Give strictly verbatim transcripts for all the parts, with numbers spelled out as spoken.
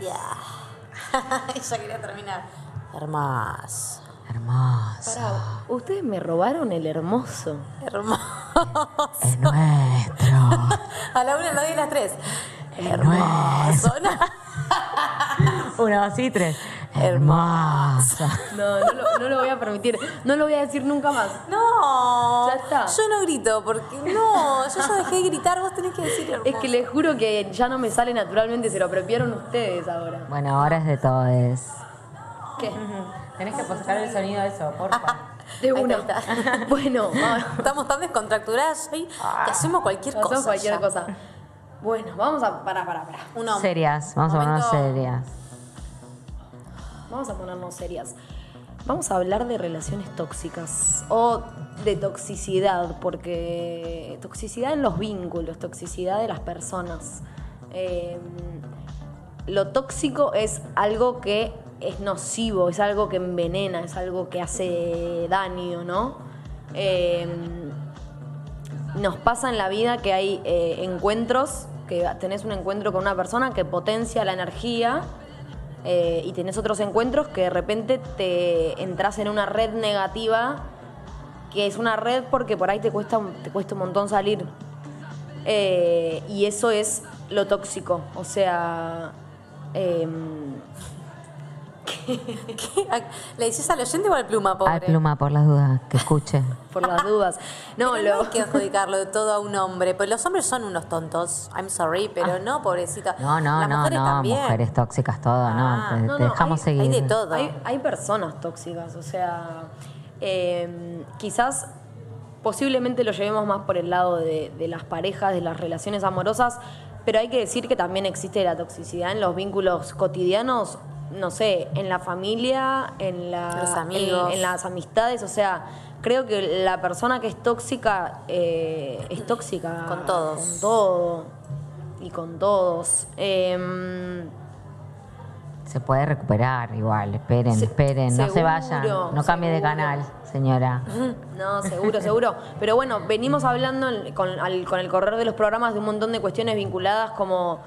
Yeah. Ya quería terminar. Hermoso. Hermoso. Pará, ustedes me robaron el hermoso. Hermoso. Es nuestro. A la una, a las diez, a las tres. Hermoso. Una, dos y tres. Hermosa. No, no lo, no lo voy a permitir. No lo voy a decir nunca más. No. Ya está. Yo no grito porque no. Yo ya dejé de gritar. Vos tenés que decir hermosa. Es que les juro que ya no me sale naturalmente. Se lo apropiaron ustedes ahora. Bueno, ahora es de todes. ¿Qué? Tenés que postar el sonido de eso, por favor. De una. Bueno. Vamos. Estamos tan descontracturadas hoy que hacemos cualquier cosa. Hacemos cualquier ya. cosa. Bueno, vamos a... Pará, pará, pará. Uno. Serias. Vamos a ponernos serias. Vamos a ponernos serias. Vamos a hablar de relaciones tóxicas o de toxicidad, porque toxicidad en los vínculos, toxicidad de las personas. Eh, lo tóxico es algo que es nocivo, es algo que envenena, es algo que hace daño, ¿no? Eh, nos pasa en la vida que hay eh, encuentros, que tenés un encuentro con una persona que potencia la energía. Eh, y tenés otros encuentros que de repente te entras en una red negativa, que es una red porque por ahí te cuesta, te cuesta un montón salir. Eh, y eso es lo tóxico. O sea... Eh, ¿qué? ¿Qué? ¿Le decís al oyente o al pluma, pobre? Al pluma, por las dudas, que escuche. Por las dudas. No, lo... no hay que adjudicarlo de todo a un hombre. Pues los hombres son unos tontos. I'm sorry, pero ah. no, pobrecita. No, no, las no, mujeres, no también. mujeres tóxicas, todo, ah, no. Te, no, te no, dejamos hay, seguir. Hay de todo. Hay, hay personas tóxicas, o sea, eh, quizás, posiblemente lo llevemos más por el lado de, de las parejas, de las relaciones amorosas, pero hay que decir que también existe la toxicidad en los vínculos cotidianos. No sé, en la familia, en, la, Los amigos. En, en las amistades, o sea, creo que la persona que es tóxica eh, es tóxica. Con todos. Con todo. Y con todos. Eh, se puede recuperar igual, esperen, se, esperen, seguro, no se vayan, no seguro. Cambie de canal, señora. No, seguro, seguro. Pero bueno, venimos hablando con, al, con el correr de los programas de un montón de cuestiones vinculadas como...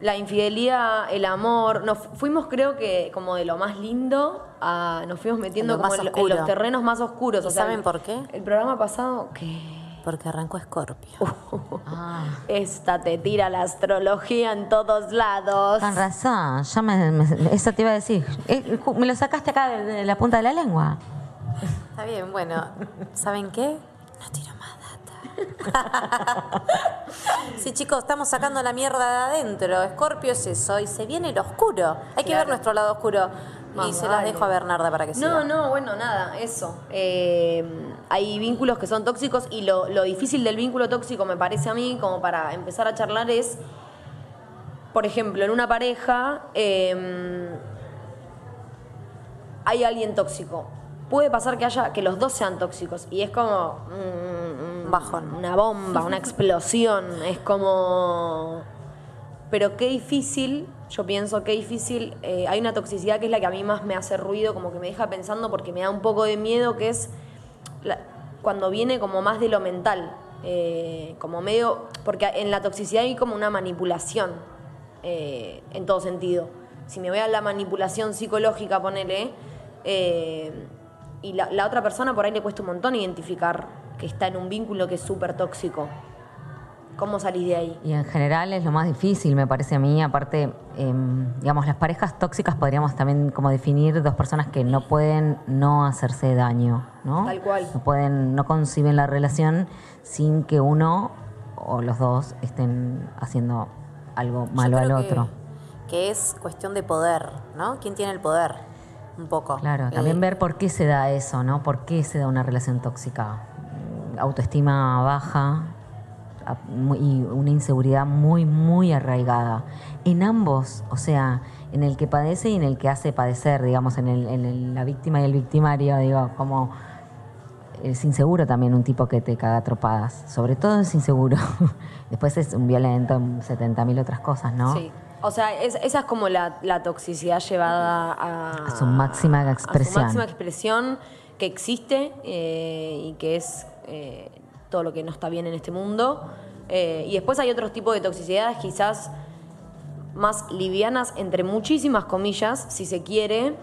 la infidelidad, el amor, nos fuimos creo que como de lo más lindo, a, nos fuimos metiendo como en, en los terrenos más oscuros. ¿Y o sea, saben por qué? El programa pasado que... Porque arrancó Scorpio. Uh, ah. Esta te tira la astrología en todos lados. Con razón, ya me, me, eso te iba a decir. Eh, me lo sacaste acá de, de la punta de la lengua. Está bien, bueno, ¿saben qué? No tiro más. Sí, chicos, estamos sacando la mierda de adentro. Scorpio es eso, y se viene el oscuro. Hay que claro. ver nuestro lado oscuro. Mamá, y se las dejo a Bernarda para que siga. No, no, bueno, nada, eso. Eh, hay vínculos que son tóxicos, y lo, lo difícil del vínculo tóxico, me parece a mí, como para empezar a charlar, es, por ejemplo, en una pareja eh, hay alguien tóxico. Puede pasar que haya que los dos sean tóxicos, y es como... Mm, bajón, una bomba, una explosión, es como... Pero qué difícil, yo pienso qué difícil, eh, hay una toxicidad que es la que a mí más me hace ruido, como que me deja pensando porque me da un poco de miedo, que es la... cuando viene como más de lo mental, eh, como medio... Porque en la toxicidad hay como una manipulación, eh, en todo sentido. Si me voy a la manipulación psicológica, ponele, eh, y la, la otra persona por ahí le cuesta un montón identificar que está en un vínculo que es súper tóxico. ¿Cómo salís de ahí? Y en general es lo más difícil, me parece a mí. Aparte, eh, digamos, las parejas tóxicas podríamos también como definir dos personas que no pueden no hacerse daño, ¿no? Tal cual. No pueden, no conciben la relación sin que uno o los dos estén haciendo algo malo al otro. Que, que es cuestión de poder, ¿no? ¿Quién tiene el poder? Un poco. Claro, también eh. ver por qué se da eso, ¿no? ¿Por qué se da una relación tóxica? Autoestima baja y una inseguridad muy, muy arraigada. En ambos, o sea, en el que padece y en el que hace padecer, digamos, en, el, en el, la víctima y el victimario, digo, como es inseguro también un tipo que te caga tropadas. Sobre todo es inseguro. Después es un violento, setenta mil otras cosas, ¿no? Sí. O sea, es, esa es como la, la toxicidad llevada a, a su máxima expresión. A su máxima expresión que existe eh, y que es... Eh, todo lo que no está bien en este mundo, Eh, y después hay otros tipos de toxicidades quizás más livianas, entre muchísimas comillas, si se quiere,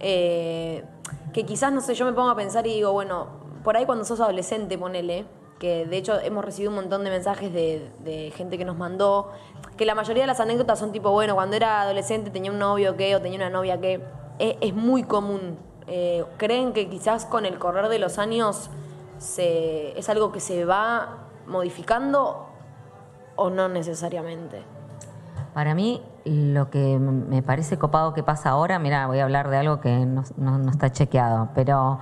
eh, que quizás, no sé, yo me pongo a pensar y digo, bueno, por ahí cuando sos adolescente, ponele, que de hecho hemos recibido un montón de mensajes de, de gente que nos mandó, que la mayoría de las anécdotas son tipo, bueno, cuando era adolescente tenía un novio que, o tenía una novia que, es, es muy común. Eh, ¿Creen que quizás con el correr de los años se, es algo que se va modificando o no necesariamente? Para mí, lo que me parece copado que pasa ahora, mira, voy a hablar de algo que no, no, no está chequeado, pero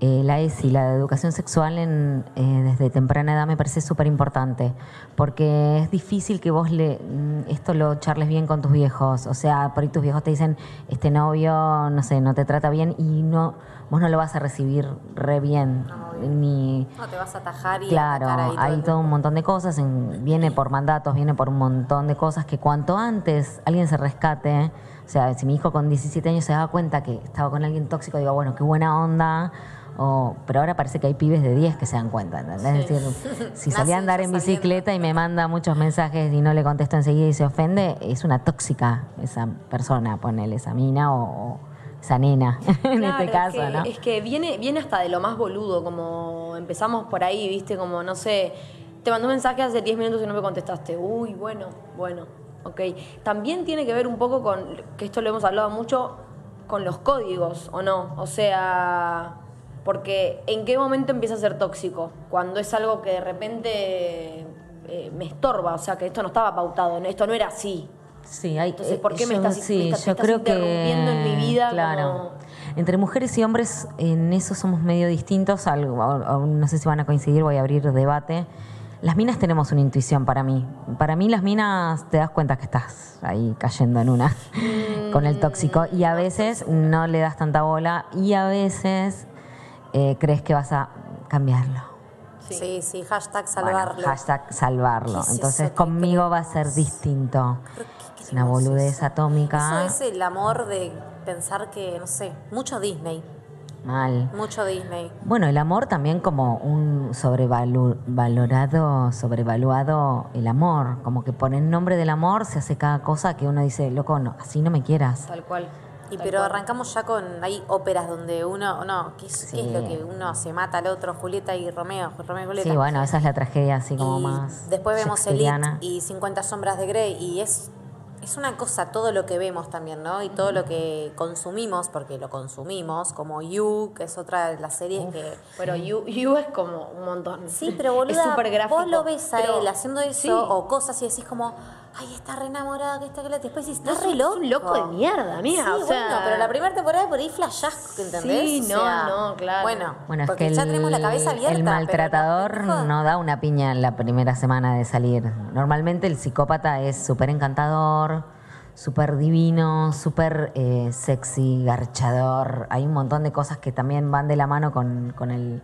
eh, la E S I, la educación sexual en, eh, desde temprana edad me parece súper importante, porque es difícil que vos le, esto lo charles bien con tus viejos, o sea, por ahí tus viejos te dicen, este novio, no sé, no te trata bien y no, vos no lo vas a recibir re bien. Ni, no, te vas a atajar y claro, a ahí hay todo, todo un montón de cosas, en, viene por mandatos, viene por un montón de cosas que cuanto antes alguien se rescate, o sea, si mi hijo con diecisiete años se daba cuenta que estaba con alguien tóxico, digo, bueno, qué buena onda, o, pero ahora parece que hay pibes de diez que se dan cuenta, ¿entendés? Sí. Es decir, si salía a andar en bicicleta y me manda muchos mensajes y no le contesto enseguida y se ofende, es una tóxica esa persona, ponele, esa mina o... esa nena, claro, en este caso, es que, ¿no? Es que viene, viene hasta de lo más boludo, como empezamos por ahí, ¿viste? Como, no sé, te mandó un mensaje hace diez minutos y no me contestaste. Uy, bueno, bueno, ok. También tiene que ver un poco con, que esto lo hemos hablado mucho, con los códigos, ¿o no? O sea, porque ¿en qué momento empieza a ser tóxico? Cuando es algo que de repente eh, me estorba, o sea, que esto no estaba pautado, esto no era así. Sí, hay, entonces, ¿por qué yo, me estás, sí, me estás, yo me creo estás interrumpiendo que, en mi vida? Claro. Como... entre mujeres y hombres en eso somos medio distintos. Algo, o, o, no sé si van a coincidir, voy a abrir debate. Las minas tenemos una intuición para mí. Para mí las minas te das cuenta que estás ahí cayendo en una con el tóxico. Y a veces no le das tanta bola y a veces eh, crees que vas a cambiarlo. Sí, sí, hashtag salvarlo. Bueno, hashtag salvarlo. Es Entonces conmigo va a ser distinto. Es una boludez eso? atómica. Eso es el amor de pensar que, no sé, mucho Disney. Mal. Mucho Disney. Bueno, el amor también como un sobrevalorado, sobrevaluado el amor. Como que por el nombre del amor se hace cada cosa que uno dice, loco, no, así no me quieras. Tal cual. Y Tal pero cual. arrancamos ya con, hay óperas donde uno, no, ¿qué es, sí. ¿qué es lo que uno se mata al otro? Julieta y Romeo, Romeo y Julieta. Sí, bueno, esa es la tragedia así como y más después vemos Elite y cincuenta sombras de Grey y es, es una cosa todo lo que vemos también, ¿no? Y todo uh-huh. lo que consumimos, porque lo consumimos, como You, que es otra de las series Uf, que... Pero You, You es como un montón. Sí, pero boluda, es súper gráfico, vos lo ves a él haciendo eso sí. o cosas y decís como... ay, está re enamorada, que está que la... Después dices, está no, re loco. Es un loco de mierda, amiga. Sí, o sea... bueno, pero la primera temporada por ahí flashás, ¿entendés? Sí, no, o sea, no, claro. Bueno, bueno porque es que ya el, tenemos la cabeza abierta. El maltratador no, no da una piña en la primera semana de salir. Normalmente el psicópata es súper encantador, súper divino, súper eh, sexy, garchador. Hay un montón de cosas que también van de la mano con, con, el,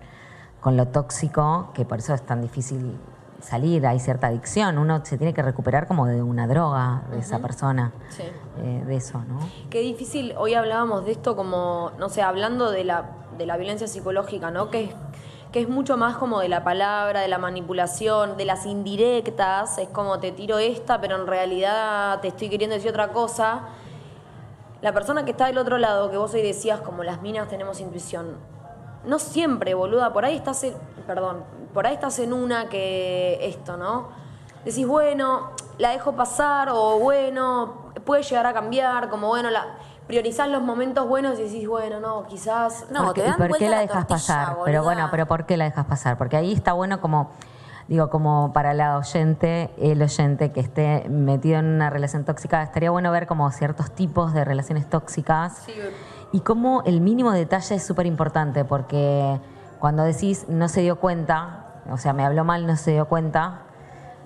con lo tóxico, que por eso es tan difícil... salir, hay cierta adicción, uno se tiene que recuperar como de una droga de uh-huh. esa persona, sí. eh, de eso, ¿no? Qué difícil, hoy hablábamos de esto como, no sé, hablando de la, de la violencia psicológica, ¿no? Que, que es mucho más como de la palabra, de la manipulación, de las indirectas, es como te tiro esta, pero en realidad te estoy queriendo decir otra cosa. La persona que está del otro lado, que vos hoy decías, como las minas tenemos intuición, no siempre, boluda, por ahí estás... perdón, por ahí estás en una que esto, ¿no? Decís, bueno, la dejo pasar o bueno, puede llegar a cambiar, como bueno, la, priorizás los momentos buenos y decís, bueno, no, quizás... No, porque, te dan ¿y por qué la, la dejas pasar? Boluda. Pero bueno, pero ¿por qué la dejas pasar? Porque ahí está bueno como, digo, como para la oyente, el oyente que esté metido en una relación tóxica, estaría bueno ver como ciertos tipos de relaciones tóxicas sí. y cómo el mínimo detalle es súper importante porque... cuando decís, no se dio cuenta, o sea, me habló mal, no se dio cuenta,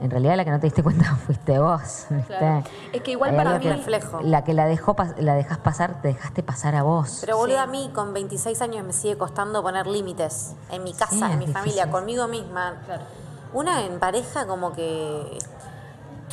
en realidad la que no te diste cuenta fuiste vos. ¿Viste? Claro. Es que igual hay para mí que, reflejo. La que la dejó la dejás pasar, te dejaste pasar a vos. Pero boludo, sí. a mí con veintiséis años me sigue costando poner límites en mi casa, sí, en mi difícil. familia, conmigo misma. Claro. Una en pareja como que...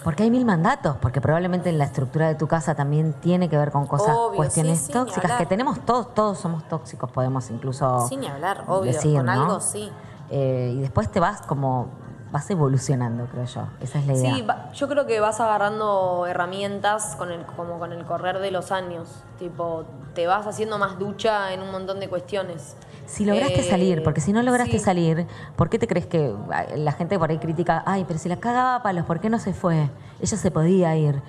porque hay mil mandatos, porque probablemente la estructura de tu casa también tiene que ver con cosas, obvio, cuestiones sí, sí, tóxicas, que tenemos todos, todos somos tóxicos, podemos incluso... sin hablar, obvio, decir, con ¿no? algo sí. Eh, y después te vas como vas evolucionando, creo yo. Esa es la idea. Sí, va, yo creo que vas agarrando herramientas con el, como con el correr de los años. Tipo, te vas haciendo más ducha en un montón de cuestiones. Si lograste eh, salir, porque si no lograste sí. salir, ¿por qué te crees que la gente por ahí critica? Ay, pero si la cagaba a palos, ¿por qué no se fue? Ella se podía ir.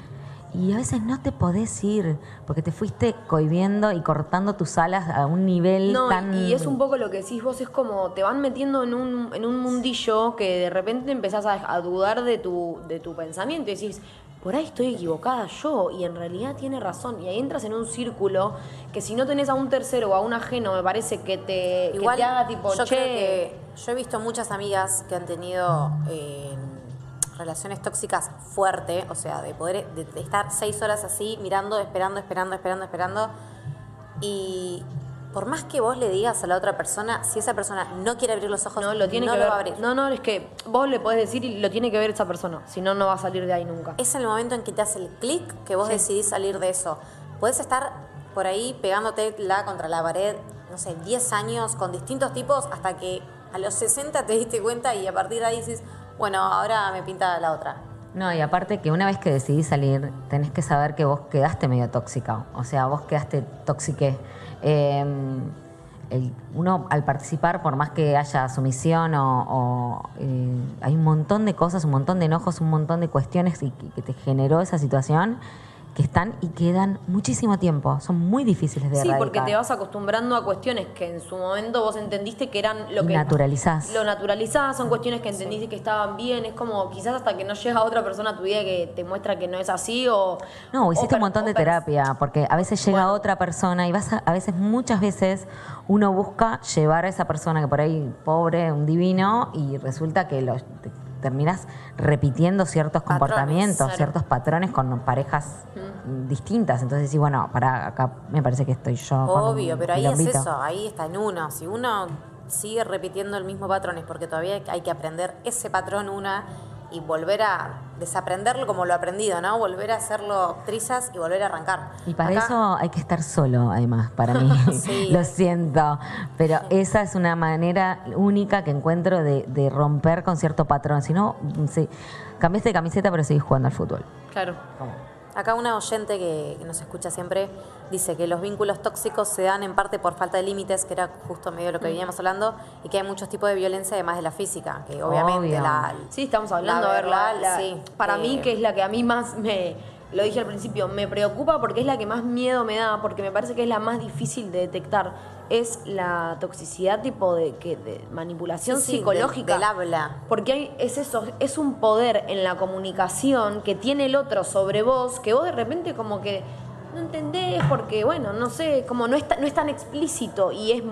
Y a veces no te podés ir, porque te fuiste cohibiendo y cortando tus alas a un nivel no, tan... Y es un poco lo que decís vos, es como te van metiendo en un, en un mundillo que de repente empezás a, a dudar de tu, de tu pensamiento y decís, por ahí estoy equivocada yo, y en realidad tiene razón. Y ahí entras en un círculo que si no tenés a un tercero o a un ajeno, me parece que te, igual, que te haga tipo, yo che... Creo que yo he visto muchas amigas que han tenido... Eh, relaciones tóxicas fuerte, o sea, de poder de, de estar seis horas así mirando, esperando, esperando, esperando, esperando. Y por más que vos le digas a la otra persona, si esa persona no quiere abrir los ojos, no lo, tiene no que lo ver. va a abrir. No, no, es que vos le podés decir y lo tiene que ver esa persona, si no, no va a salir de ahí nunca. Es el momento en que te hace el clic que vos sí. decidís salir de eso. Podés estar por ahí pegándote la contra la pared, no sé, diez años con distintos tipos hasta que a los sesenta te diste cuenta y a partir de ahí dices... Bueno, ahora me pinta la otra. No, y aparte que una vez que decidís salir, tenés que saber que vos quedaste medio tóxica. O sea, vos quedaste tóxique. Eh, el, uno al participar, por más que haya sumisión o... o eh, hay un montón de cosas, un montón de enojos, un montón de cuestiones y, que te generó esa situación... que están y quedan muchísimo tiempo. Son muy difíciles de erradicar. Sí, porque te vas acostumbrando a cuestiones que en su momento vos entendiste que eran lo que... Naturalizás. Lo naturalizás, son cuestiones que entendiste sí. que estaban bien. Es como quizás hasta que no llega otra persona a tu vida que te muestra que no es así o... No, o hiciste o un montón de terapia, porque a veces llega bueno. otra persona y vas a, a veces, muchas veces, uno busca llevar a esa persona que por ahí, pobre, un divino, y resulta que los... terminas repitiendo ciertos patrones, comportamientos, claro. ciertos patrones con parejas mm. distintas. Entonces sí, bueno, para acá me parece que estoy yo. Obvio, con pero ahí es eso, ahí está en uno. Si uno sigue repitiendo el mismo patrón es porque todavía hay que aprender ese patrón una y volver a desaprenderlo como lo aprendido, ¿no? Volver a hacerlo trizas y volver a arrancar. Y para acá... eso hay que estar solo, además, para mí. sí. Lo siento. Pero sí. esa es una manera única que encuentro de, de romper con cierto patrón. Si no, si, cambiaste de camiseta pero seguís jugando al fútbol. Claro. ¿Cómo? Acá una oyente que nos escucha siempre dice que los vínculos tóxicos se dan en parte por falta de límites, que era justo medio de lo que veníamos hablando, y que hay muchos tipos de violencia además de la física, que obviamente la... Sí, estamos hablando, ¿verdad? Sí. Para eh... mí, que es la que a mí más me... Lo dije al principio, me preocupa porque es la que más miedo me da, porque me parece que es la más difícil de detectar. Es la toxicidad tipo de, que, de manipulación sí, sí, psicológica. Del, del habla. Porque hay, es eso, es un poder en la comunicación que tiene el otro sobre vos, que vos de repente como que no entendés porque, bueno, no sé, como no es, no es tan explícito y es,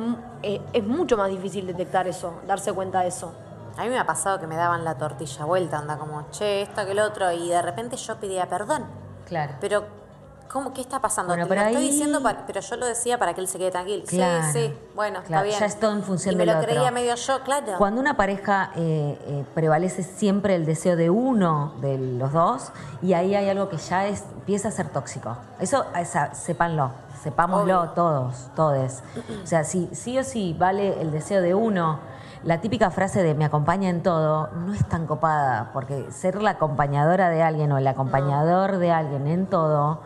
es, es mucho más difícil detectar eso, darse cuenta de eso. A mí me ha pasado que me daban la tortilla vuelta, anda como, che, esto, que el otro, y de repente yo pedía perdón. Claro. Pero, ¿cómo, ¿qué está pasando? Bueno, te lo ahí... estoy diciendo, para, pero yo lo decía para que él se quede tranquilo. Claro, sí, sí, bueno, claro, está bien. Ya es todo en función y del otro. Y me lo creía medio yo, claro. Cuando una pareja eh, eh, prevalece siempre el deseo de uno de los dos, y ahí hay algo que ya es, empieza a ser tóxico. Eso, esa, sépanlo, sepámoslo Obvio. todos, todes. O sea, si sí o sí vale el deseo de uno, la típica frase de me acompaña en todo no es tan copada, porque ser la acompañadora de alguien o el acompañador no. de alguien en todo,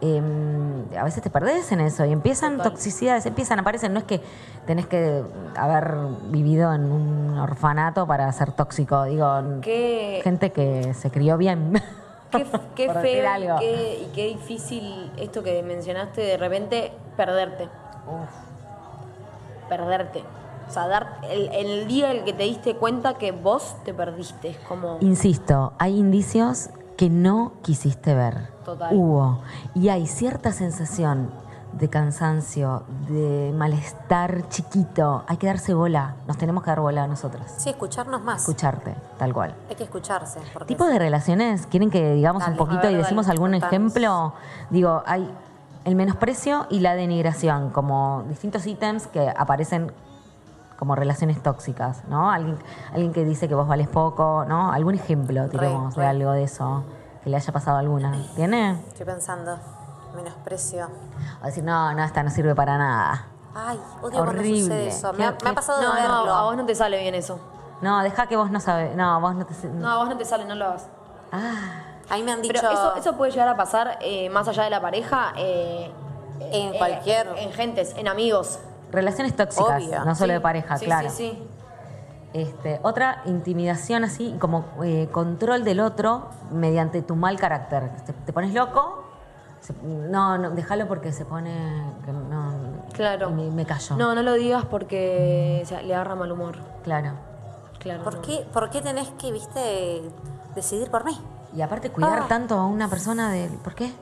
eh, a veces te perdés en eso y empiezan Total. toxicidades, empiezan, aparecen. No es que tenés que haber vivido en un orfanato para ser tóxico, digo, ¿Qué? gente que se crió bien. Qué, qué feo y qué, y qué difícil esto que mencionaste, de repente perderte. Uf. Perderte. O sea, dar el, el día en el que te diste cuenta que vos te perdiste. Es como... Insisto, hay indicios que no quisiste ver. Total. Hubo. Y hay cierta sensación de cansancio, de malestar chiquito. Hay que darse bola. Nos tenemos que dar bola a nosotros. Sí, escucharnos más. Escucharte, tal cual. Hay que escucharse. ¿Tipos de relaciones? ¿Quieren que digamos dale, un poquito ver, y decimos dale, algún contamos. ejemplo? Digo, hay el menosprecio y la denigración, como distintos ítems que aparecen... como relaciones tóxicas, ¿no? Alguien, alguien que dice que vos vales poco, ¿no? Algún ejemplo, tiremos, re, re. de algo de eso, que le haya pasado a alguna. ¿Tiene? Estoy pensando, menosprecio. O decir, no, no, esta no sirve para nada. Ay, odio Horrible. cuando sucede eso. Me ha, me ha pasado no, de verlo. No, a vos no te sale bien eso. No, deja que vos no sabés. No, vos no te... No, vos no te sale, no lo hagas. Ah. Ahí me han dicho... Pero eso, eso puede llegar a pasar eh, más allá de la pareja. Eh, en eh, cualquier... En, en gentes, en amigos. Relaciones tóxicas, obvio, no solo sí, de pareja, sí, claro. Sí, sí, este, otra, intimidación así, como eh, control del otro mediante tu mal carácter. Te, te pones loco... Se, no, no, déjalo porque se pone... Que no, claro. Me, me callo. No, no lo digas porque o sea, le agarra mal humor. Claro. Claro. ¿Por, no. qué, ¿Por qué tenés que, viste, decidir por mí? Y aparte cuidar ah. tanto a una persona de... ¿Por qué?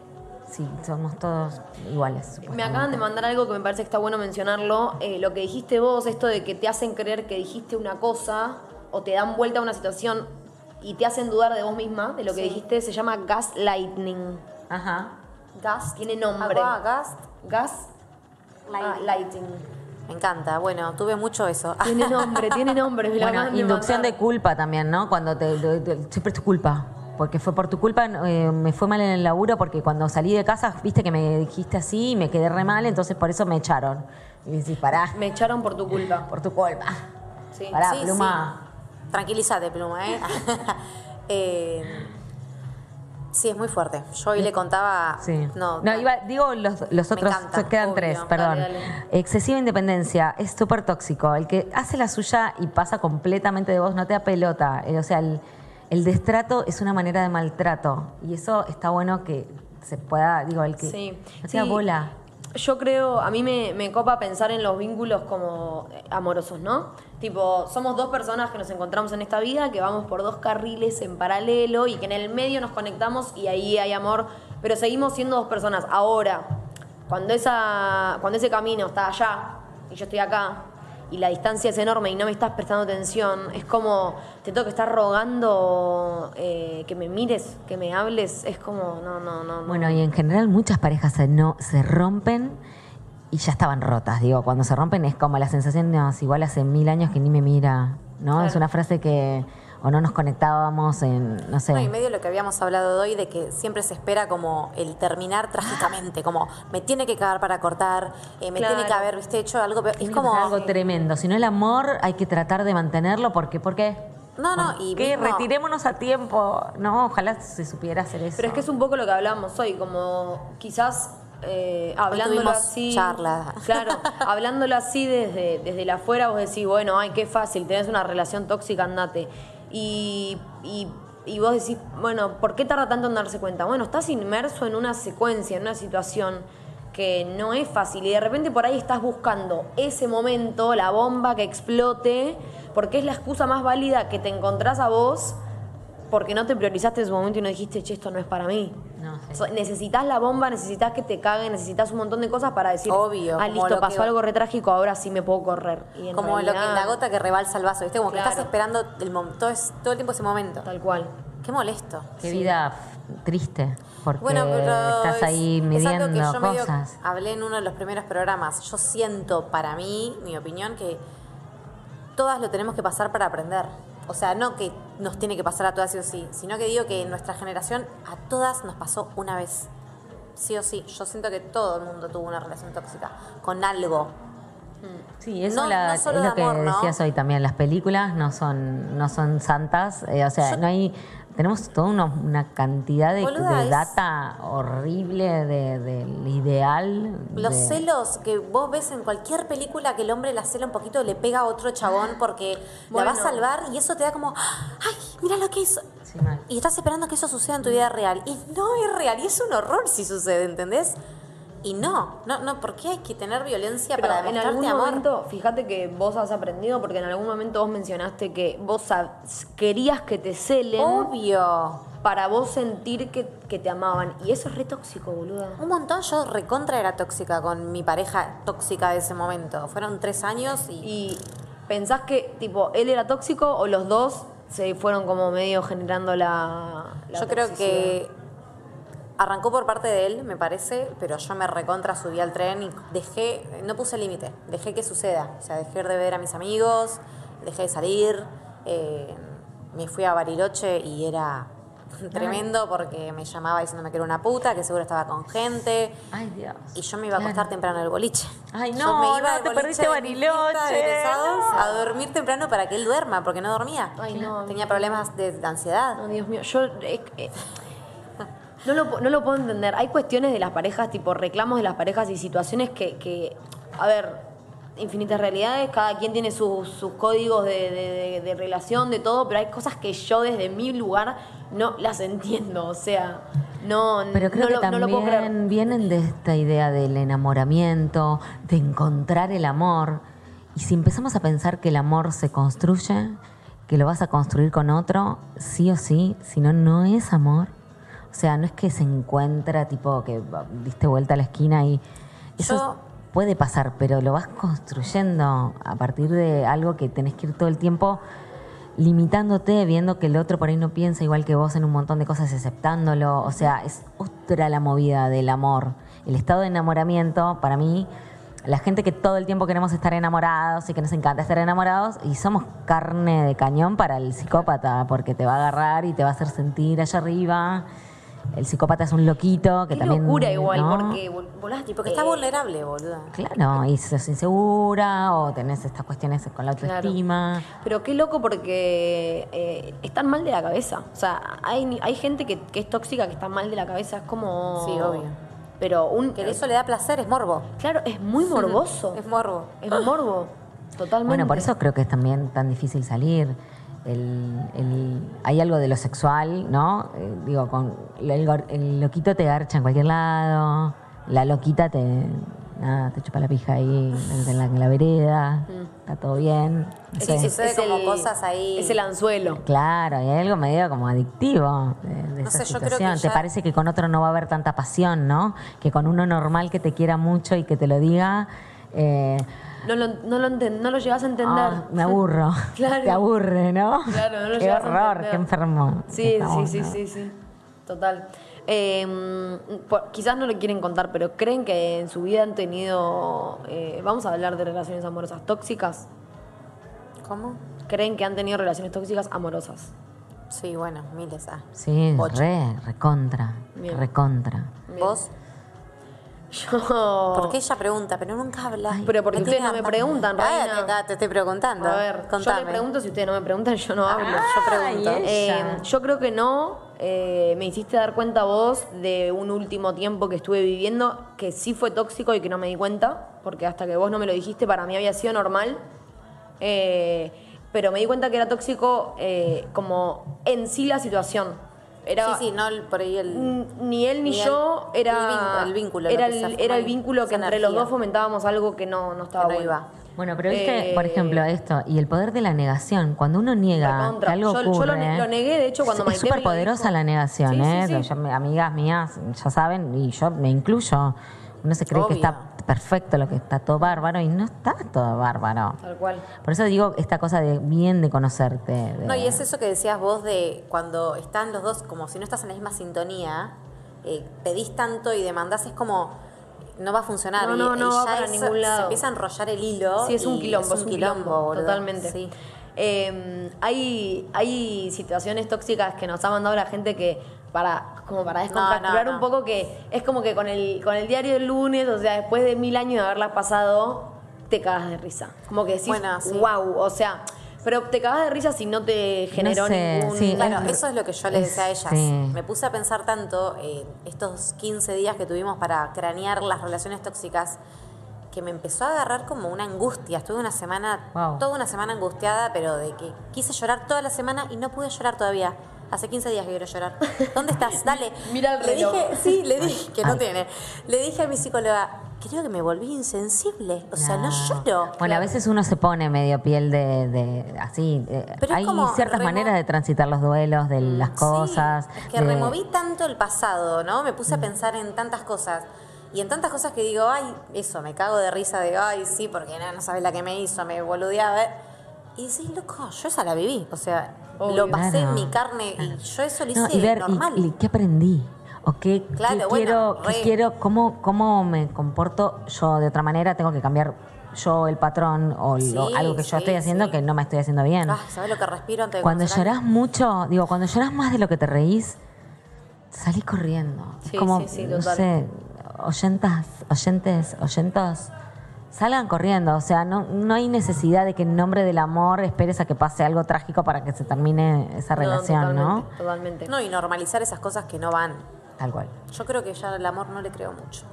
Sí, somos todos iguales. Me acaban de mandar algo que me parece que está bueno mencionarlo. Eh, lo que dijiste vos, esto de que te hacen creer que dijiste una cosa o te dan vuelta a una situación y te hacen dudar de vos misma, de lo que sí. dijiste, se llama gaslighting. Ajá. Gas. Tiene nombre. Agua, gas. Gas. Lighting. Ah, lighting. Me encanta. Bueno, tuve mucho eso. Tiene nombre, tiene nombre. Bueno, inducción de culpa también, ¿no? Cuando te, te, te, siempre es tu culpa. Porque fue por tu culpa, eh, me fue mal en el laburo porque cuando salí de casa, viste que me dijiste así y me quedé re mal, entonces por eso me echaron. Y me decís, pará. Me echaron por tu culpa. Por tu culpa. Sí. Pará, sí, Pluma. Sí. Tranquilízate, Pluma, ¿eh? eh... Sí, es muy fuerte. Yo hoy le contaba... Sí. No, no iba, digo los, los otros, encanta, so, quedan obvio, tres, perdón. Dale, dale. Excesiva independencia, es súper tóxico. El que hace la suya y pasa completamente de vos, no te apelota. O sea, el, el destrato es una manera de maltrato. Y eso está bueno que se pueda, digo, el que... Sí. No sea sí. bola. Yo creo, a mí me, me copa pensar en los vínculos como amorosos, ¿no? Tipo, somos dos personas que nos encontramos en esta vida, que vamos por dos carriles en paralelo y que en el medio nos conectamos y ahí hay amor, pero seguimos siendo dos personas. Ahora, cuando, esa, cuando ese camino está allá y yo estoy acá y la distancia es enorme y no me estás prestando atención, es como, te tengo que estar rogando eh, que me mires, que me hables, es como, no, no, no. no. Bueno, y en general muchas parejas se, no, se rompen y ya estaban rotas, digo, cuando se rompen es como la sensación de, no, es igual hace mil años que ni me mira, ¿no? Claro. Es una frase que, o no nos conectábamos en, no sé. No, y medio lo que habíamos hablado de hoy de que siempre se espera como el terminar trágicamente, como me tiene que cagar para cortar, eh, me claro. tiene que haber, viste, hecho algo, pero es como... algo tremendo, si no el amor hay que tratar de mantenerlo, porque, ¿por qué? No, no, y que retirémonos a tiempo, no, ojalá se supiera hacer eso. Pero es que es un poco lo que hablábamos hoy, como quizás... Eh, hablándolo así, charla. Claro, hablándolo así desde, desde el afuera vos decís, bueno, ay, qué fácil, tenés una relación tóxica, andate. Y, y, y vos decís, bueno, ¿por qué tarda tanto en darse cuenta? Bueno, estás inmerso en una secuencia, en una situación que no es fácil y de repente por ahí estás buscando ese momento, la bomba que explote, porque es la excusa más válida que te encontrás a vos porque no te priorizaste en su momento y no dijiste, che, esto no es para mí. No, sí. so, necesitas la bomba, necesitas que te caguen, necesitas un montón de cosas para decir, obvio, ah, listo, pasó que... algo re trágico, ahora sí me puedo correr. Y en como realidad... lo que, la gota que rebalsa el vaso, ¿viste? Como claro. que estás esperando el todo, todo el tiempo ese momento. Tal cual. Qué molesto. Qué sí. vida triste, porque bueno, pero estás ahí es, midiendo es algo que yo cosas. Medio hablé en uno de los primeros programas. Yo siento, para mí, mi opinión, que todas lo tenemos que pasar para aprender. O sea, no que nos tiene que pasar a todas sí o sí, sino que digo que en nuestra generación a todas nos pasó una vez. Sí o sí. Yo siento que todo el mundo tuvo una relación tóxica con algo. Sí, eso no, la, no es lo de amor, que decías ¿no? hoy también. Las películas no son, no son santas. Eh, o sea, yo... no hay... Tenemos toda una, una cantidad de, Boluda, de data es... horrible del de, de ideal. Los de... celos que vos ves en cualquier película que el hombre la cela un poquito, le pega a otro chabón porque bueno. la va a salvar y eso te da como, ¡ay, mira lo que hizo! Sí, y estás esperando que eso suceda en tu vida real. Y no es real, y es un horror si sucede, ¿entendés? Y no, no, no, ¿por qué hay que tener violencia Pero para demostrarte amor? En algún momento, fíjate que vos has aprendido, porque en algún momento vos mencionaste que vos querías que te celen. Obvio. Para vos sentir que, que te amaban. Y eso es re tóxico, boluda. Un montón, yo recontra era tóxica con mi pareja tóxica de ese momento. Fueron tres años y... ¿Y pensás que, tipo, él era tóxico o los dos se fueron como medio generando la, la Yo creo que... Arrancó por parte de él, me parece, pero yo me recontra subí al tren y dejé, no puse límite, dejé que suceda. O sea, dejé de ver a mis amigos, dejé de salir, eh, me fui a Bariloche y era tremendo porque me llamaba diciéndome que era una puta, que seguro estaba con gente. Ay, Dios. Y yo me iba a acostar claro. temprano del boliche. Ay, no, yo me iba no, te perdiste Bariloche. No. A dormir temprano para que él duerma, porque no dormía. Ay, no, tenía no, problemas no. De, de ansiedad. No, Dios mío, yo... Eh, eh. No lo, no lo puedo entender. Hay cuestiones de las parejas, tipo reclamos de las parejas y situaciones que, que a ver... infinitas realidades, cada quien tiene sus, sus códigos de, de, de, de relación, de todo, pero hay cosas que yo desde mi lugar no las entiendo, o sea, no, pero creo no, que lo, también no lo puedo creer. Vienen de esta idea del enamoramiento, de encontrar el amor, y si empezamos a pensar que el amor se construye, que lo vas a construir con otro, sí o sí, si no, no es amor. O sea, no es que se encuentra, tipo, que diste vuelta a la esquina y... eso yo, puede pasar, pero lo vas construyendo a partir de algo que tenés que ir todo el tiempo limitándote, viendo que el otro por ahí no piensa igual que vos en un montón de cosas, aceptándolo. O sea, es otra la movida del amor. El estado de enamoramiento, para mí, la gente que todo el tiempo queremos estar enamorados y que nos encanta estar enamorados y somos carne de cañón para el psicópata, porque te va a agarrar y te va a hacer sentir allá arriba. El psicópata es un loquito que qué también... locura igual, ¿no? Porque volás, tipo, porque eh, está vulnerable, boluda. Claro, y sos insegura o tenés estas cuestiones con la autoestima. Claro. Pero qué loco porque eh, están mal de la cabeza. O sea, hay, hay gente que, que es tóxica, que está mal de la cabeza, es como... Sí, obvio. Pero un... Que eso le da placer, es morbo. Claro, es muy morboso. Es morbo. Es morbo, totalmente. Bueno, por eso creo que es también tan difícil salir... El, el, hay algo de lo sexual, ¿no? Eh, digo, con el, el loquito te garcha en cualquier lado, la loquita te, nada, te chupa la pija ahí en la, en la vereda, mm. Está todo bien. No sé. Es que sucede es como el, cosas ahí. Es el anzuelo. Claro, y hay algo medio como adictivo de, de no esa sé, situación. Yo creo que te ya... parece que con otro no va a haber tanta pasión, ¿no? Que con uno normal que te quiera mucho y que te lo diga. Eh, No lo, no, lo no lo llegas a entender. Oh, me aburro. Claro. Te aburre, ¿no? Claro, no lo qué llegas horror, a entender. Qué enfermo. Sí, sí, sí, sí, sí. Total. Eh, por, quizás no lo quieren contar, pero ¿creen que en su vida han tenido... Eh, vamos a hablar de relaciones amorosas tóxicas? ¿Cómo? ¿Creen que han tenido relaciones tóxicas amorosas? Sí, bueno, miles. Ah. Sí, ocho. re, recontra, bien. recontra. Bien. ¿Vos? Yo... Porque ella pregunta, pero nunca habla. Pero porque ustedes no me preguntan, Reina. Ay, te, te estoy preguntando. A ver, contame. Yo le pregunto, si ustedes no me preguntan, yo no hablo. Ah, yo pregunto. Eh, yo creo que no. Eh, me hiciste dar cuenta vos de un último tiempo que estuve viviendo que sí fue tóxico y que no me di cuenta, porque hasta que vos no me lo dijiste, para mí había sido normal. Eh, pero me di cuenta que era tóxico eh, como en sí la situación. Era, sí, sí, no, por ahí el... Ni él ni, ni yo el, era... El vínculo. Era el, el, era el vínculo que entre energía. Los dos fomentábamos algo que no, no estaba que no bueno. Iba. Bueno, pero viste, eh, por ejemplo, esto, y el poder de la negación. Cuando uno niega que algo yo, ocurre... Yo lo, lo negué, de hecho, cuando me... Es súper poderosa la negación, sí, ¿eh? Sí, sí. Yo, amigas mías, ya saben, y yo me incluyo. Uno se cree obvio. Que está perfecto, lo que está todo bárbaro, y no está todo bárbaro. Tal cual. Por eso digo esta cosa de bien de conocerte. De... No, y es eso que decías vos de cuando están los dos, como si no estás en la misma sintonía, eh, pedís tanto y demandás, es como, no va a funcionar. No, no, y, no, no va para ningún lado. Se empieza a enrollar el hilo. Sí, es un quilombo. Es un quilombo, quilombo totalmente. Sí. Eh, hay, hay situaciones tóxicas que nos ha mandado la gente que... Para, como para descontracturar no, no, no. un poco, que es como que con el, con el diario del lunes, o sea, después de mil años de haberlas pasado, te cagas de risa. Como que decís, bueno, sí. Wow, o sea, pero te cagas de risa si no te generó no sé, ningún... Sí, claro, es, eso es lo que yo les decía a ellas. Sí. Me puse a pensar tanto eh, estos quince días que tuvimos para cranear las relaciones tóxicas, que me empezó a agarrar como una angustia. Estuve una semana, wow. toda una semana angustiada, pero de que quise llorar toda la semana y no pude llorar todavía. Hace quince días que quiero llorar. ¿Dónde estás? Dale. Mira el reloj. Le dije, sí, le dije, que no Ay. tiene. Le dije a mi psicóloga, creo que me volví insensible. O sea, no, no lloro. Bueno, claro. A veces uno se pone medio piel de... de así. De, pero hay ciertas maneras de transitar los duelos, de las cosas. Sí, es que de... removí tanto el pasado, ¿no? Me puse a pensar en tantas cosas. Y en tantas cosas que digo, ay, eso, me cago de risa de, ay, sí, porque no, no sabes la que me hizo, me boludeaba. Y decís, loco, yo esa la viví. O sea, obvio, lo pasé claro. en mi carne y yo eso lo hice no, y ver, normal. Y, y, ¿qué aprendí? ¿O qué, claro, qué bueno, quiero? Qué quiero cómo, ¿Cómo me comporto yo de otra manera? Tengo que cambiar yo el patrón o sí, lo, algo que yo sí, estoy haciendo sí. que no me estoy haciendo bien. Ah, ¿sabes lo que respiro antes de Cuando llorás mucho, digo, cuando llorás más de lo que te reís, salís corriendo. Sí, es como, sí, sí, no total. sé, oyentas, oyentes, oyentos, salgan corriendo. O sea, no, no hay necesidad de que en nombre del amor esperes a que pase algo trágico para que se termine esa relación, ¿no? Totalmente, ¿no? Totalmente. No, y normalizar esas cosas que no van. Tal cual. Yo creo que ya el amor no le creo mucho.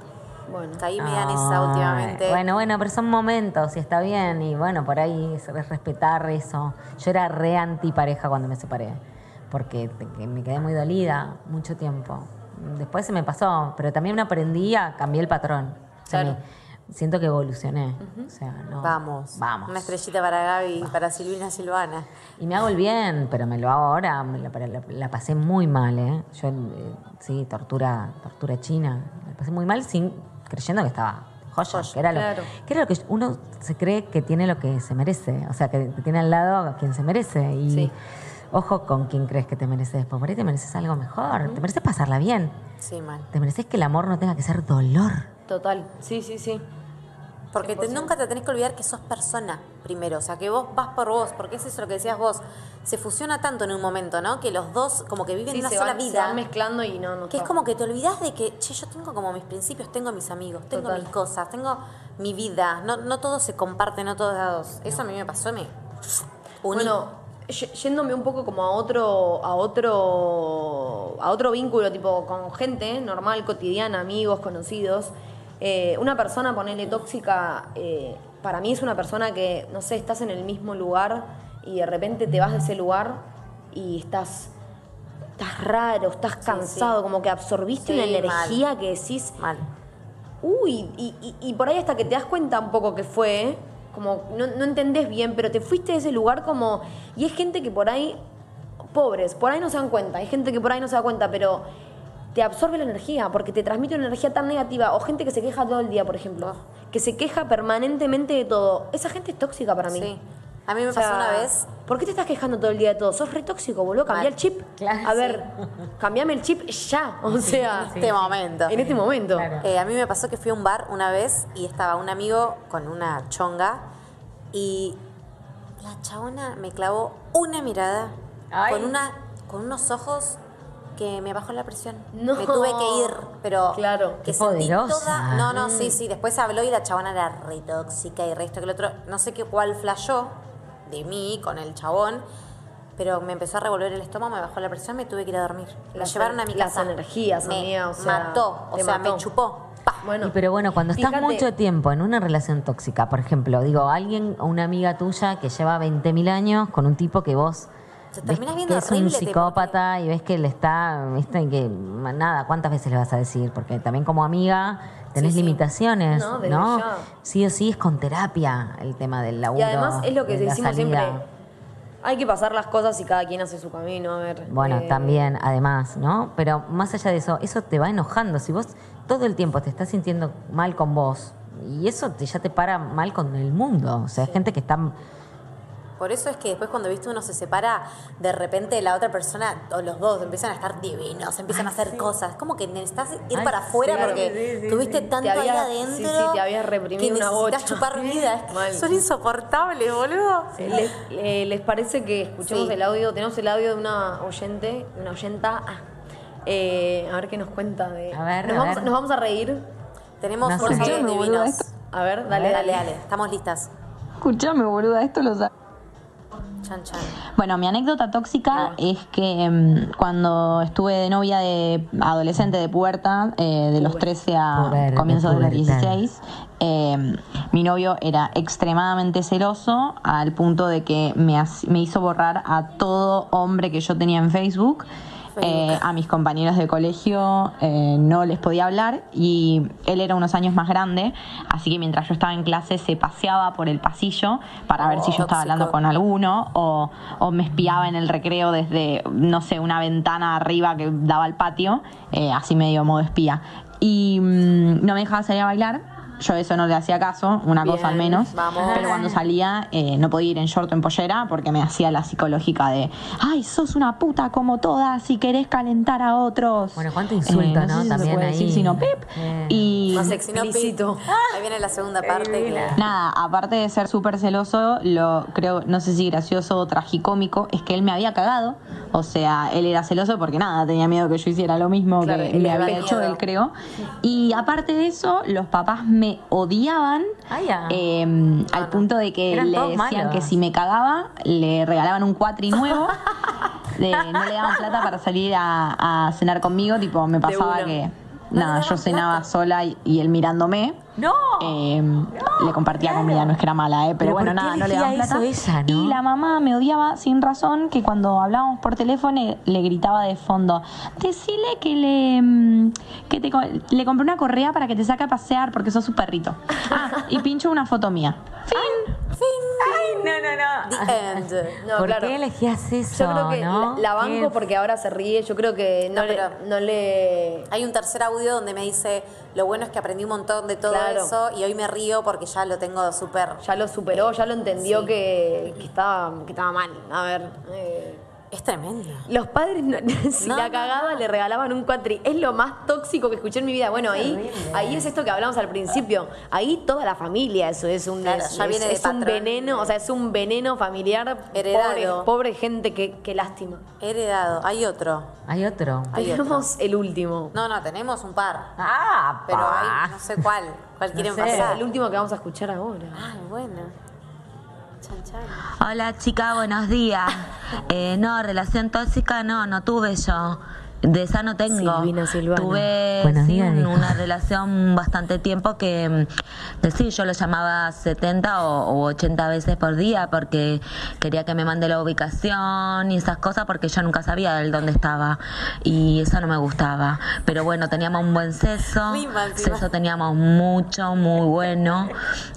Bueno, caí no, media en esa últimamente. Bueno, bueno, pero son momentos y está bien. Y bueno, por ahí es respetar eso. Yo era re antipareja cuando me separé, porque me quedé muy dolida mucho tiempo. Después se me pasó, pero también aprendí a cambiar el patrón. O sea, claro. me, siento que evolucioné. Uh-huh. O sea, no, vamos, vamos. Una estrellita para Gaby, vamos. Para Silvina Silvana. Y me hago el bien, pero me lo hago ahora. La, la, la pasé muy mal, ¿eh? Yo, eh, sí, tortura, tortura china. La pasé muy mal sin... creyendo que estaba joya, que era, claro. lo, que era lo que uno se cree que tiene lo que se merece, o sea, que tiene al lado a quien se merece. Y sí. ojo con quien crees que te mereces, porque por ahí te mereces algo mejor, uh-huh. te mereces pasarla bien. Sí, mal. Te mereces que el amor no tenga que ser dolor. Total, sí, sí, sí. Porque te, nunca te tenés que olvidar que sos persona primero, o sea, que vos vas por vos, porque eso es lo que decías vos. Se fusiona tanto en un momento, ¿no? Que los dos como que viven sí, una se sola van, vida. Se van mezclando y no, no Que está. Es como que te olvidás de que, che, yo tengo como mis principios, tengo mis amigos, tengo Total. mis cosas, tengo mi vida. No, no todo se comparte, no todo es a dos. No. Eso a mí me pasó, me uní. Bueno, yéndome un poco como a otro, a otro, a otro vínculo, tipo con gente normal, cotidiana, amigos, conocidos. Eh, una persona, ponele tóxica, eh, para mí es una persona que, no sé, estás en el mismo lugar y de repente te vas de ese lugar y estás, estás raro, estás cansado, sí, sí. como que absorbiste sí, una energía mal. que decís... Mal. Uy, y, y, y por ahí hasta que te das cuenta un poco que fue, como no, no entendés bien, pero te fuiste de ese lugar como... Y es gente que por ahí, pobres, por ahí no se dan cuenta, hay gente que por ahí no se da cuenta, pero... te absorbe la energía, porque te transmite una energía tan negativa. O gente que se queja todo el día, por ejemplo. Que se queja permanentemente de todo. Esa gente es tóxica para mí. Sí. A mí me o pasó sea, una vez. ¿Por qué te estás quejando todo el día de todo? Sos re tóxico, boludo. Cambiá el chip. Claro, a ver, sí. cambiame el chip ya. O sí, sea... En este sí. momento. En este momento. Claro. Eh, a mí me pasó que fui a un bar una vez y estaba un amigo con una chonga y la chabona me clavó una mirada con, una, con unos ojos... que me bajó la presión. No. Me tuve que ir, pero... Claro. Que sentí toda... No, no, mm. sí, sí. Después habló y la chabona era re tóxica y re esto que el otro... No sé qué cuál flashó de mí con el chabón, pero me empezó a revolver el estómago, me bajó la presión, me tuve que ir a dormir. La me llevaron a mi casa. Las energías, me mía, o sea, mató, o sea, mató. me chupó. Bueno, y pero bueno, cuando estás fíjate. mucho tiempo en una relación tóxica, por ejemplo, digo, alguien o una amiga tuya que lleva veinte mil años con un tipo que vos... Te terminas viendo que es horrible, un psicópata y ves que le está, viste, que nada, ¿cuántas veces le vas a decir? Porque también como amiga tenés sí, sí. limitaciones, ¿no? ¿no? Sí o sí es con terapia el tema del laburo. Y además es lo que decimos siempre, hay que pasar las cosas y cada quien hace su camino, a ver. Bueno, eh... también, además, ¿no? Pero más allá de eso, eso te va enojando. Si vos todo el tiempo te estás sintiendo mal con vos y eso te, ya te para mal con el mundo. O sea, sí. hay gente que está... Por eso es que después cuando viste uno se separa, de repente la otra persona, o los dos, empiezan a estar divinos, empiezan Ay, a hacer sí. cosas. Como que necesitas ir Ay, para afuera claro, porque sí, sí, tuviste sí. tanto había, ahí adentro sí, sí, te habías reprimido que una necesitas bocha. chupar vida. Mal. Son insoportables, boludo. Sí. ¿Les, eh, ¿Les parece que escuchemos sí. el audio? Tenemos el audio de una oyente, una oyenta. Ah, eh, a ver qué nos cuenta. De... A ver, nos, a vamos, ver. nos vamos a reír. Tenemos no unos audios divinos. Esto... A ver, dale, dale, dale. Estamos listas. Escuchame, boluda, esto lo sabes. Bueno, mi anécdota tóxica es que um, cuando estuve de novia de adolescente de puberta, eh, de los trece a Puber, comienzos de los dieciséis, eh, mi novio era extremadamente celoso al punto de que me, me hizo borrar a todo hombre que yo tenía en Facebook. Eh, a mis compañeros de colegio eh, no les podía hablar y él era unos años más grande, así que mientras yo estaba en clase se paseaba por el pasillo para oh, ver si yo tóxico. estaba hablando con alguno o, o me espiaba en el recreo desde, no sé, una ventana arriba que daba al patio, eh, así medio modo espía. Y mmm, no me dejaba salir a bailar. yo eso no le hacía caso, una Bien, cosa al menos, vamos. Pero cuando salía eh, no podía ir en short o en pollera porque me hacía la psicológica de, ay, sos una puta como todas y querés calentar a otros. Bueno, cuánto insulto, eh, no, ¿no? Sé si también se puede ahí decir sino pip. Eh. Y más explícito. Ah. Ahí viene la segunda parte. Eh, que... Nada, aparte de ser súper celoso, lo creo, no sé si gracioso o tragicómico, es que él me había cagado. O sea, él era celoso porque nada, tenía miedo que yo hiciera lo mismo, claro, que le había hecho él, creo. Y aparte de eso, los papás me odiaban, ah, yeah. eh, bueno, al punto de que le decían malos. Que si me cagaba, le regalaban un cuatri nuevo. De, no le daban plata para salir a, a cenar conmigo. Tipo, me pasaba que nada, no, yo cenaba plata. sola y, y él mirándome. No, eh, no le compartía claro. comida, no es que era mala, eh, pero, pero bueno, nada, no le daban plata. Esa, ¿no? Y la mamá me odiaba sin razón, que cuando hablábamos por teléfono le gritaba de fondo, decile que le que te, le compré una correa para que te saque a pasear porque sos su perrito. Ah, y pincho una foto mía. Fin. Ay, fin. Ay, no, no, no. The end. No, ¿Por claro. qué elegías eso? Yo creo que ¿no? la banco porque ahora se ríe. Yo creo que no, no, le, no le... Hay un tercer audio donde me dice, lo bueno es que aprendí un montón de todo. Claro. Eso, y hoy me río porque ya lo tengo súper... Ya lo superó, eh, ya lo entendió sí. que, que, estaba, que estaba mal. A ver... Eh. Es tremendo. Los padres, no, si no, la cagaba, no. le regalaban un cuatri. Es lo más tóxico que escuché en mi vida. Bueno, es ahí, ahí es esto que hablamos al principio. Ahí toda la familia, eso es un, claro, es, ya viene es, de es un veneno, o sea, es un veneno familiar. Heredado. Pobre, pobre gente, qué, qué lástima. Heredado. Hay otro. Hay otro. Hay tenemos otro. El último. No, no, tenemos un par. Ah, pero hay, no sé cuál. ¿Cuál quieren no sé. pasar? El último que vamos a escuchar ahora. Ah, bueno. Hola chica, buenos días. Eh, no, relación tóxica no, no tuve yo. De esa no tengo. Silvina, Silvana. Tuve sí, días, una relación bastante tiempo que, que sí, yo lo llamaba setenta o ochenta veces por día porque quería que me mande la ubicación y esas cosas porque yo nunca sabía él dónde estaba y eso no me gustaba. Pero bueno, teníamos un buen seso, seso teníamos mucho, muy bueno.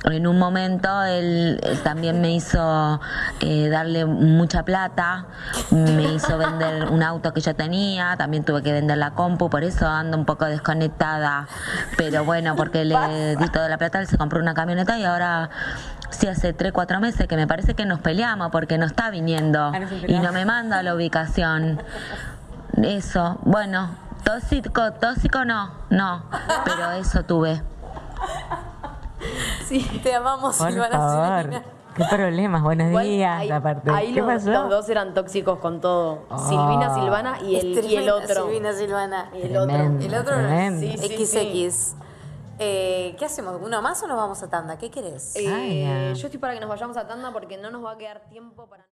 En un momento él, él también me hizo eh, darle mucha plata, me hizo vender un auto que yo tenía, también tuve que vender la compu, por eso ando un poco desconectada, pero bueno, porque le di toda la plata, él se compró una camioneta y ahora sí hace tres, cuatro meses que me parece que nos peleamos porque no está viniendo y no me manda la ubicación. Eso, bueno, tóxico, tóxico no, no, pero eso tuve. Sí, te amamos, Silvana. Qué problemas, buenos Igual, días, ahí, aparte. Ahí ¿Qué los, pasó? Los dos eran tóxicos con todo. Oh. Silvina, Silvana y el, tremendo, y el otro. Silvina, Silvana y el tremendo, otro. El otro, tremendo. Sí, sí, equis equis. Sí. Eh, ¿Qué hacemos? ¿Uno más o nos vamos a tanda? ¿Qué querés? Eh, Ay, yeah. Yo estoy para que nos vayamos a tanda porque no nos va a quedar tiempo para...